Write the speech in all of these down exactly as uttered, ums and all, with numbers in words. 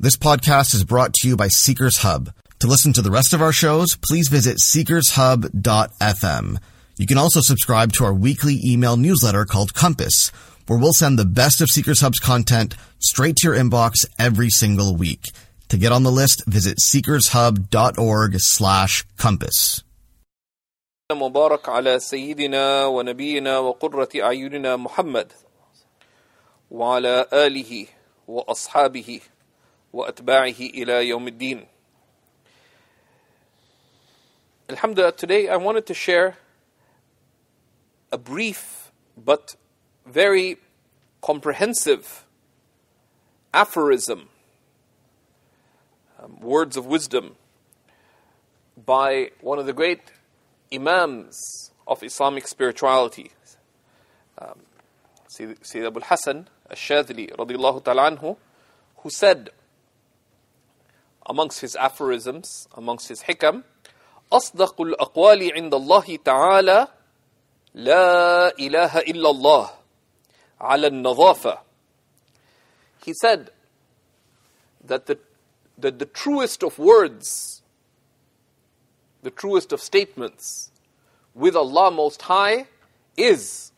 This podcast is brought to you by Seekers Hub. To listen to the rest of our shows, please visit seekers hub dot f m. You can also subscribe to our weekly email newsletter called Compass, where we'll send the best of Seekers Hub's content straight to your inbox every single week. To get on the list, visit seekers hub dot org slash compass. مبارك على سيدنا ونبينا وقرة أعيننا محمد وعلى آله وأصحابه وأتباعه إلى يوم الدين. Alhamdulillah, today I wanted to share a brief but very comprehensive aphorism, um, words of wisdom by one of the great Imams of Islamic spirituality, um, Sayyid Abu'l Hasan al-Shadhili radiyallahu ta'ala anhu, who said amongst his aphorisms, amongst his hikam, أصدق الأقوال عند الله تعالى لا إله إلا الله على النظافة. He said that the, that the truest of words, the truest of statements with Allah Most High is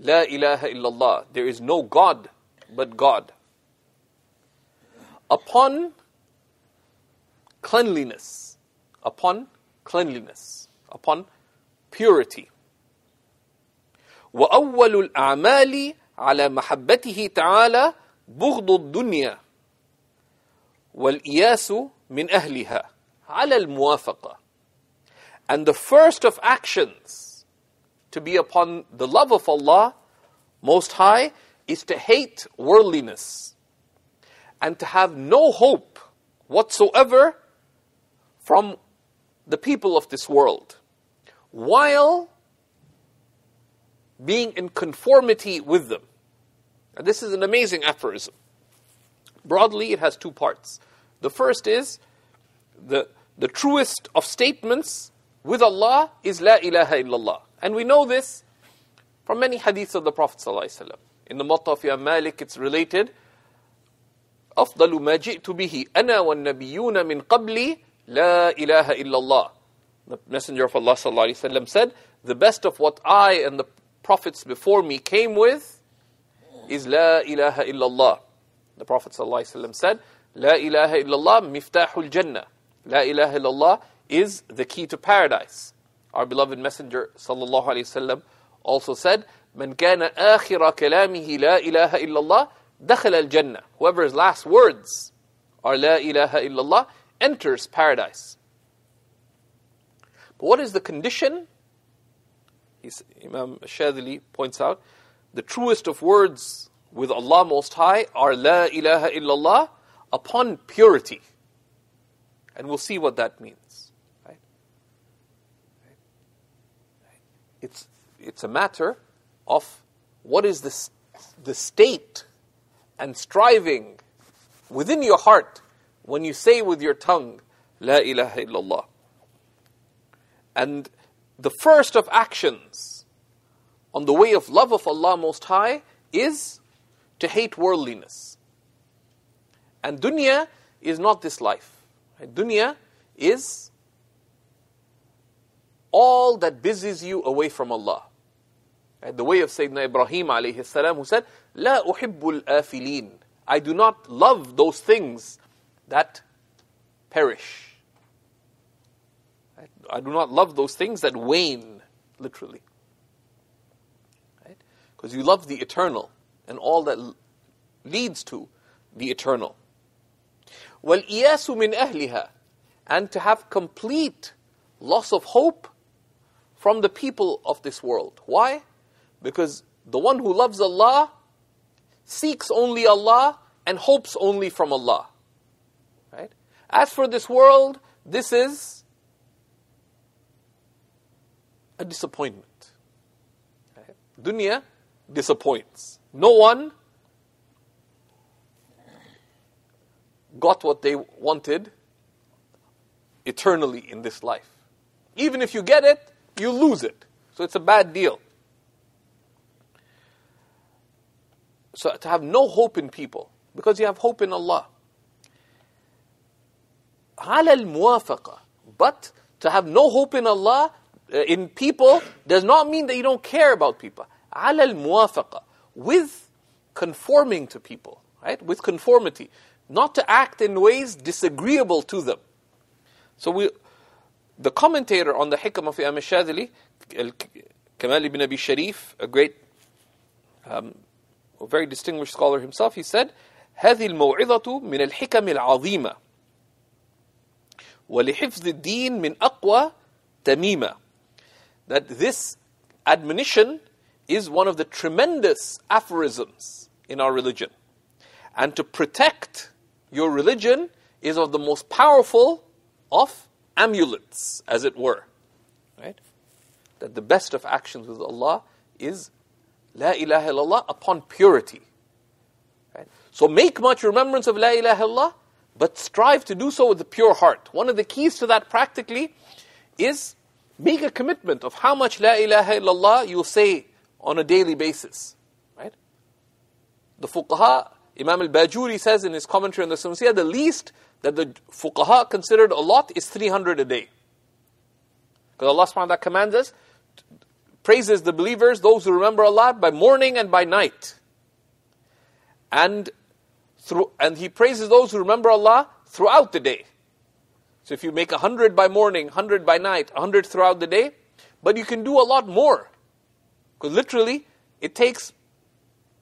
La ilaha illa Allah. There is no God but God. Upon cleanliness, upon cleanliness, upon purity. وَأَوَّلُ الْأَعْمَالِ عَلَى مَحَبَّتِهِ تَعَالَى بُغْضُ الدُّنْيَا وَالْإِيَاسُ مِنْ أَهْلِهَا عَلَى الْمُوَافَقَةِ. And the first of actions to be upon the love of Allah Most High is to hate worldliness and to have no hope whatsoever from the people of this world, while being in conformity with them. And this is an amazing aphorism. Broadly, it has two parts. The first is the, the truest of statements with Allah is La ilaha illallah. And we know this from many hadiths of the Prophet ﷺ. In the Muwatta of Imam Malik, it's related, أَفْضَلُ مَا جِئْتُ بِهِ أَنَا وَالنَّبِيُّونَ مِنْ قَبْلِي لَا إِلَهَ إِلَّا اللَّهِ. The Messenger of Allah ﷺ said, the best of what I and the prophets before me came with is La ilaha illallah. The Prophet ﷺ said, La ilaha illallah miftahul jannah. La ilaha illallah is the key to paradise. Our beloved Messenger ﷺ also said, Man kana akhira kalamihi la ilaha illallah dakhala al jannah. Whoever's last words are La ilaha illallah enters paradise. But what is the condition? He's, Imam Shadhili points out, the truest of words with Allah Most High are La ilaha illallah upon purity. And we'll see what that means. Right? It's, it's a matter of what is this, the state and striving within your heart when you say with your tongue, La ilaha illallah. And the first of actions on the way of love of Allah Most High is to hate worldliness. And dunya is not this life. Dunya is all that busies you away from Allah. The way of Sayyidina Ibrahim alayhi salam, who said, La uhibbul afilin. I do not love those things that perish. I do not love those things that wane, literally. Right? Because you love the eternal and all that l- leads to the eternal. وَالْإِيَاسُ مِنْ أَهْلِهَا. And to have complete loss of hope from the people of this world. Why? Because the one who loves Allah seeks only Allah and hopes only from Allah. Right? As for this world, this is a disappointment. Right? Dunya disappoints. No one got what they wanted eternally in this life. Even if you get it, you lose it. So it's a bad deal. So to have no hope in people, because you have hope in Allah. ala al-muwafaqa. But to have no hope in Allah, uh, in people, does not mean that you don't care about people. Ala al-muwafaqa, with conforming to people, right? With conformity, not to act in ways disagreeable to them. So we, the commentator on the Hikam of Imam al-Shadhili, Kamali ibn Abi Sharif, a great, um, a very distinguished scholar himself, he said, هذه الموعظة من الحكم العظيمة ولحفظ الدين من أقوى تميمة. That this admonition is one of the tremendous aphorisms in our religion. And to protect your religion is of the most powerful of amulets, as it were. Right? That the best of actions with Allah is la ilaha illa Allah upon purity. Right? So make much remembrance of la ilaha illa Allah, but strive to do so with a pure heart. One of the keys to that practically is make a commitment of how much la ilaha illallah you'll say on a daily basis. Right? The fuqaha, Imam al-Bajuri says in his commentary on the Samusiyah, the least that the fuqaha considered a lot is three hundred a day. Because Allah subhanahu wa ta'ala commands us, praises the believers, those who remember Allah, by morning and by night. And Through, and he praises those who remember Allah throughout the day. So if you make a hundred by morning, hundred by night, a hundred throughout the day, but you can do a lot more. Because literally, it takes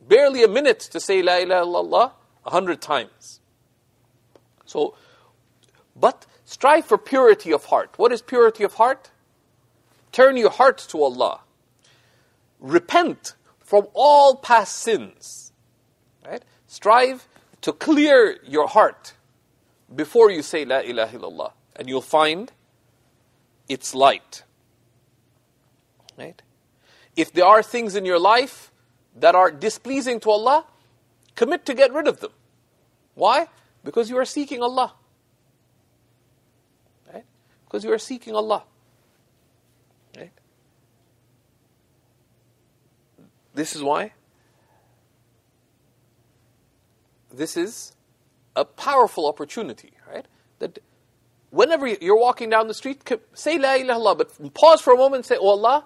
barely a minute to say La ilaha illallah a hundred times. So, but strive for purity of heart. What is purity of heart? Turn your heart to Allah. Repent from all past sins. Right? Strive to clear your heart before you say La ilaha illallah, and you'll find it's light. Right? If there are things in your life that are displeasing to Allah, commit to get rid of them. Why? Because you are seeking Allah. Right? Because you are seeking Allah. Right? This is why. This is a powerful opportunity, right? That whenever you're walking down the street, say La ilaha illallah, but pause for a moment and say, Oh Allah,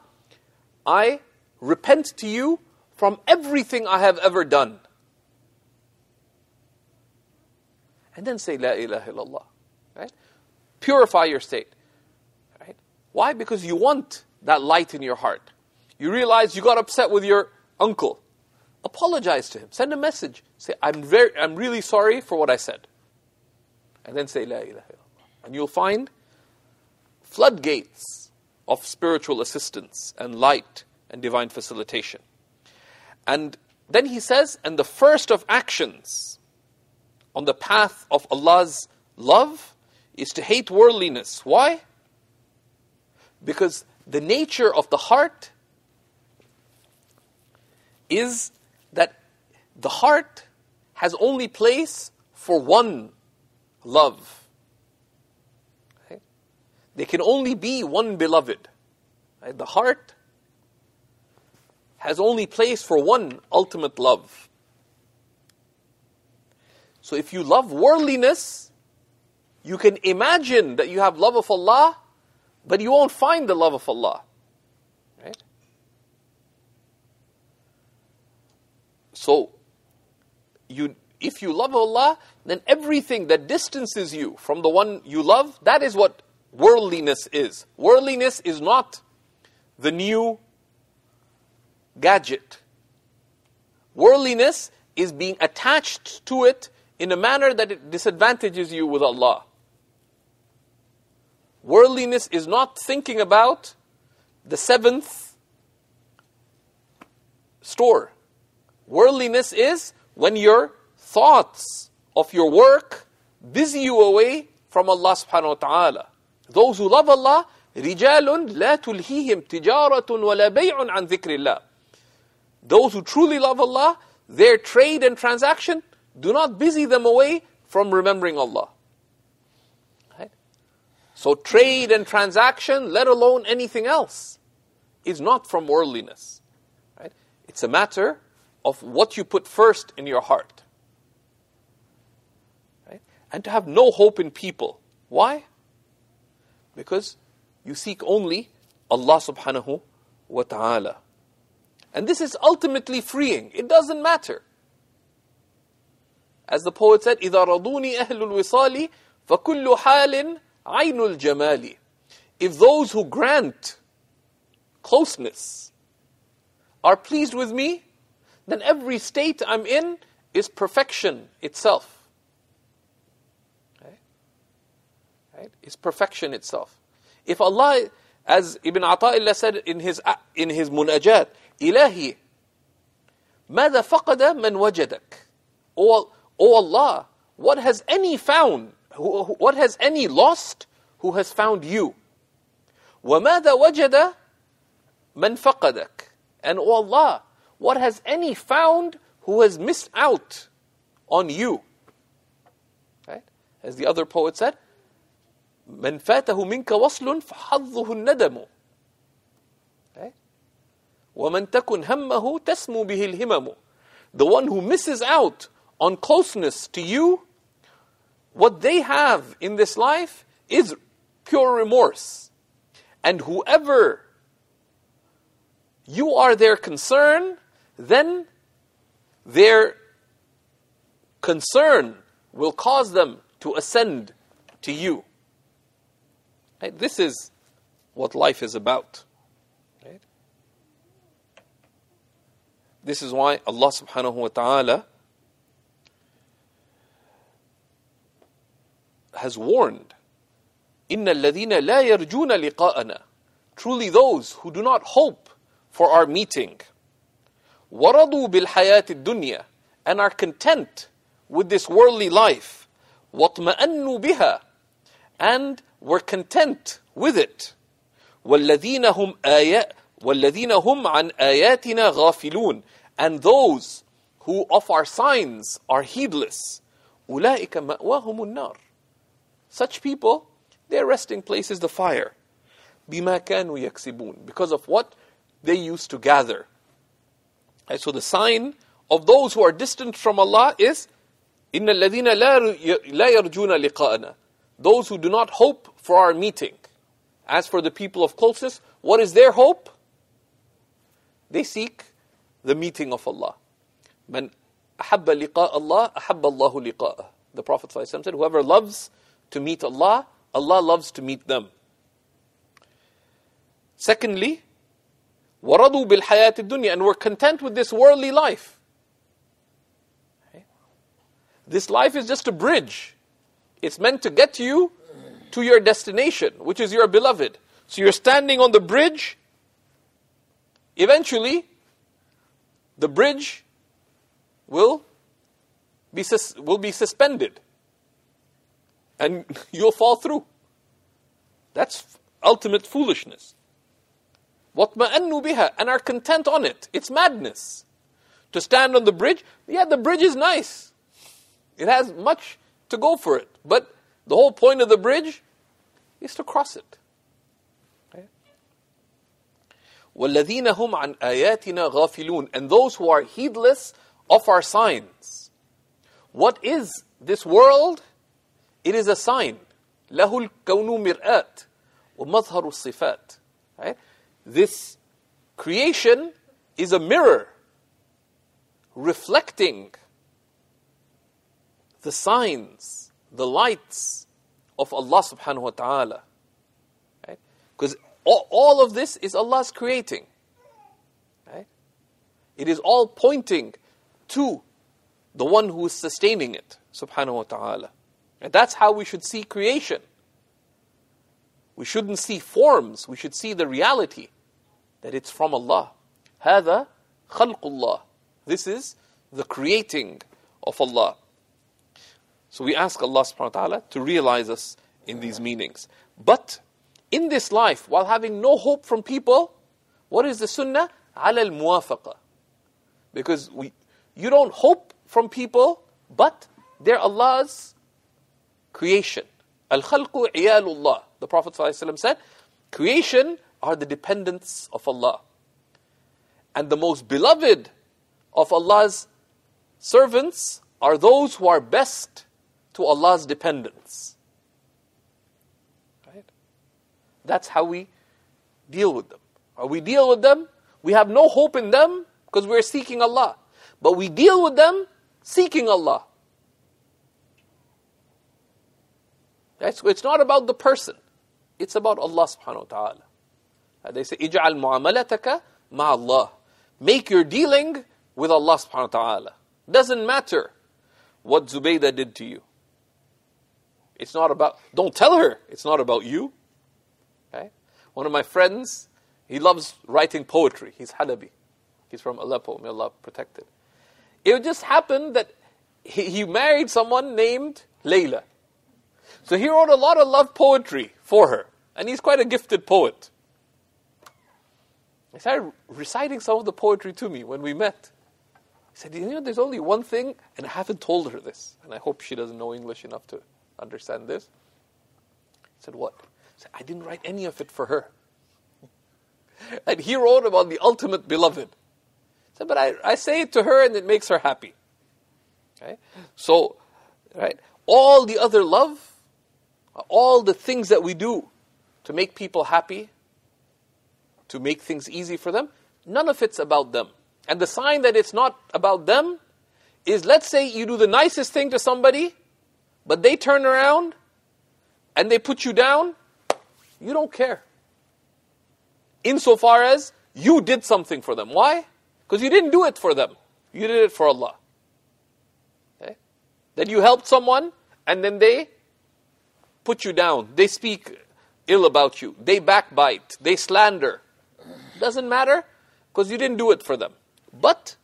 I repent to you from everything I have ever done. And then say La ilaha illallah, right? Purify your state, right? Why? Because you want that light in your heart. You realize you got upset with your uncle. Apologize to him. Send a message. Say, I'm very, I'm really sorry for what I said. And then say, La ilaha illallah. And you'll find floodgates of spiritual assistance and light and divine facilitation. And then he says, and the first of actions on the path of Allah's love is to hate worldliness. Why? Because the nature of the heart is that the heart has only place for one love. Okay? There can only be one beloved. Right? The heart has only place for one ultimate love. So if you love worldliness, you can imagine that you have love of Allah, but you won't find the love of Allah. Right? So, you, if you love Allah, then everything that distances you from the one you love, that is what worldliness is. Worldliness is not the new gadget. Worldliness is being attached to it in a manner that it disadvantages you with Allah. Worldliness is not thinking about the seventh store. Worldliness is when your thoughts of your work busy you away from Allah subhanahu wa ta'ala. Those who love Allah, رِجَالٌ لَا تُلْهِيهِمْ تِجَارَةٌ وَلَا بَيْعٌ عَنْ ذِكْرِ اللَّهِ. Those who truly love Allah, their trade and transaction do not busy them away from remembering Allah. Right? So trade and transaction, let alone anything else, is not from worldliness. Right? It's a matter of what you put first in your heart. Right? And to have no hope in people. Why? Because you seek only Allah subhanahu wa ta'ala. And this is ultimately freeing. It doesn't matter. As the poet said, إِذَا رَضُونِي أَهْلُ الْوِصَالِ فَكُلُّ حَالٍ عَيْنُ الْجَمَالِ. If those who grant closeness are pleased with me, then every state I'm in is perfection itself. Right? Right? It's perfection itself. If Allah, as Ibn Ata'illah said in his in his munajat, إِلَهِي مَاذَا فَقَدَ مَنْ وَجَدَكَ. O oh Allah, what has any found, what has any lost who has found you? وَمَاذَا وَجَدَ مَنْ فَقَدَكَ. And O Allah, what has any found who has missed out on you? Right? As the other poet said, مَنْ فَاتَهُ مِنْكَ وَصْلٌ فَحَظُّهُ النَّدَمُ. Right? وَمَنْ تَكُنْ هَمَّهُ تَسْمُ بِهِ الْهِمَمُ. The one who misses out on closeness to you, what they have in this life is pure remorse. And whoever you are their concern, then their concern will cause them to ascend to you. Right? This is what life is about. Right? This is why Allah subhanahu wa ta'ala has warned, إِنَّ الَّذِينَ لَا يَرْجُونَ لِقَاءَنَا. Truly those who do not hope for our meeting, وَرَضُوا بِالْحَيَاةِ الدُّنْيَا, and are content with this worldly life, وَطْمَأَنُّوا بِهَا, and were content with it, وَالَّذِينَ هُمْ آيَا وَالَّذِينَ هُمْ عَنْ آيَاتِنَا غَافِلُونَ, and those who of our signs are heedless, أُولَٰئِكَ مَأْوَاهُمُ النَّارِ. Such people, their resting place is the fire. بِمَا كَانُوا يَكْسِبُونَ, because of what they used to gather. And so the sign of those who are distant from Allah is إِنَّ الَّذِينَ لَا يَرْجُونَ لِقَاءَنَا, those who do not hope for our meeting. As for the people of closeness, what is their hope? They seek the meeting of Allah. مَنْ أَحَبَّ لِقَاءَ اللَّهِ أَحَبَّ اللَّهُ لِقَاءَهُ. The Prophet ﷺ said, whoever loves to meet Allah, Allah loves to meet them. Secondly, وَرَضُوا بِالْحَيَاةِ الدُّنْيَا, and we're content with this worldly life. Okay. This life is just a bridge. It's meant to get you to your destination, which is your beloved. So you're standing on the bridge. Eventually, the bridge will be, sus- will be suspended. And you'll fall through. That's f- ultimate foolishness. وَطْمَأَنُّوا بِهَا, and are content on it. It's madness. To stand on the bridge, yeah, the bridge is nice. It has much to go for it. But the whole point of the bridge is to cross it. وَالَّذِينَ هُمْ عَنْ آيَاتِنَا غَافِلُونَ, and those who are heedless of our signs. What is this world? It is a sign. لَهُ الْكَوْنُ مِرْآتٍ وَمَظْهَرُ الصِّفَاتِ. Right? This creation is a mirror reflecting the signs, the lights of Allah subhanahu wa ta'ala. Right? Because all, all of this is Allah's creating. Right? It is all pointing to the one who is sustaining it, subhanahu wa ta'ala. And that's how we should see creation. We shouldn't see forms, we should see the reality that it's from Allah. هذا خلق الله. This is the creating of Allah. So we ask Allah subhanahu wa ta'ala to realize us in these meanings. But in this life, while having no hope from people, what is the sunnah? على الموافقة. Because we, you don't hope from people, but they're Allah's creation. Al-khalqu iyalullah. The Prophet ﷺ said, creation are the dependents of Allah. And the most beloved of Allah's servants are those who are best to Allah's dependents. That's how we deal with them. Or we deal with them, we have no hope in them because we're seeking Allah. But we deal with them seeking Allah. That's, it's not about the person. It's about Allah subhanahu wa ta'ala. They say, اجعل معاملتك مع الله. Make your dealing with Allah subhanahu wa ta'ala. Doesn't matter what Zubaydah did to you. It's not about, don't tell her, it's not about you. Okay? One of my friends, he loves writing poetry. He's Halabi. He's from Aleppo. May Allah protect him. It just happened that he, he married someone named Layla. So he wrote a lot of love poetry for her. And he's quite a gifted poet. He started reciting some of the poetry to me when we met. He said, you know, there's only one thing, and I haven't told her this. And I hope she doesn't know English enough to understand this. He said, what? He said, I didn't write any of it for her. And he wrote about the ultimate beloved. He said, but I, I say it to her and it makes her happy. Okay? So, right? All the other love, all the things that we do to make people happy, to make things easy for them, none of it's about them. And the sign that it's not about them is, let's say you do the nicest thing to somebody, but they turn around and they put you down, you don't care. Insofar as you did something for them. Why? Because you didn't do it for them. You did it for Allah. Okay? That you helped someone and then they put you down. They speak ill about you. They backbite. They slander. Doesn't matter because you didn't do it for them. But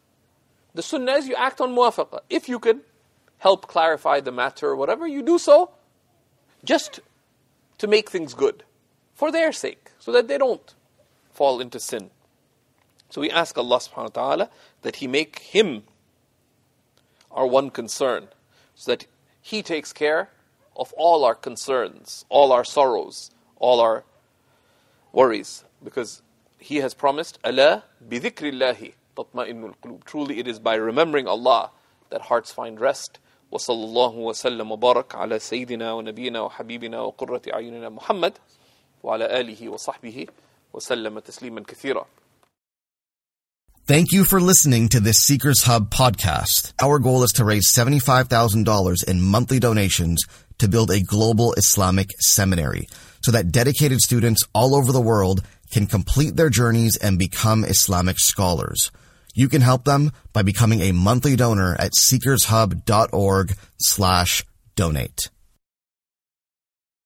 the sunnah is you act on muwafaqah. If you can help clarify the matter or whatever, you do so just to make things good for their sake so that they don't fall into sin. So we ask Allah subhanahu wa ta'ala that He make Him our one concern so that He takes care of all our concerns, all our sorrows, all our worries, because He has promised, أَلَا بِذِكْرِ اللَّهِ تَطْمَئِنُّ الْقُلُوبِ. Truly it is by remembering Allah that hearts find rest. وَصَلَّى اللَّهُ وَسَلَّمَ وَبَارَكَ عَلَى سَيِّدِنَا وَنَبِيِّنَا وَحَبِيبِنَا وَقُرَّةِ أَعْيُنِنَا مُحَمَّدٍ وَعَلَى آلِهِ وَصَحْبِهِ وسلم تسليما كثيرا. Thank you for listening to this Seekers Hub podcast. Our goal is to raise seventy-five thousand dollars in monthly donations to build a global Islamic seminary so that dedicated students all over the world can complete their journeys and become Islamic scholars. You can help them by becoming a monthly donor at seekers hub dot org slash donate.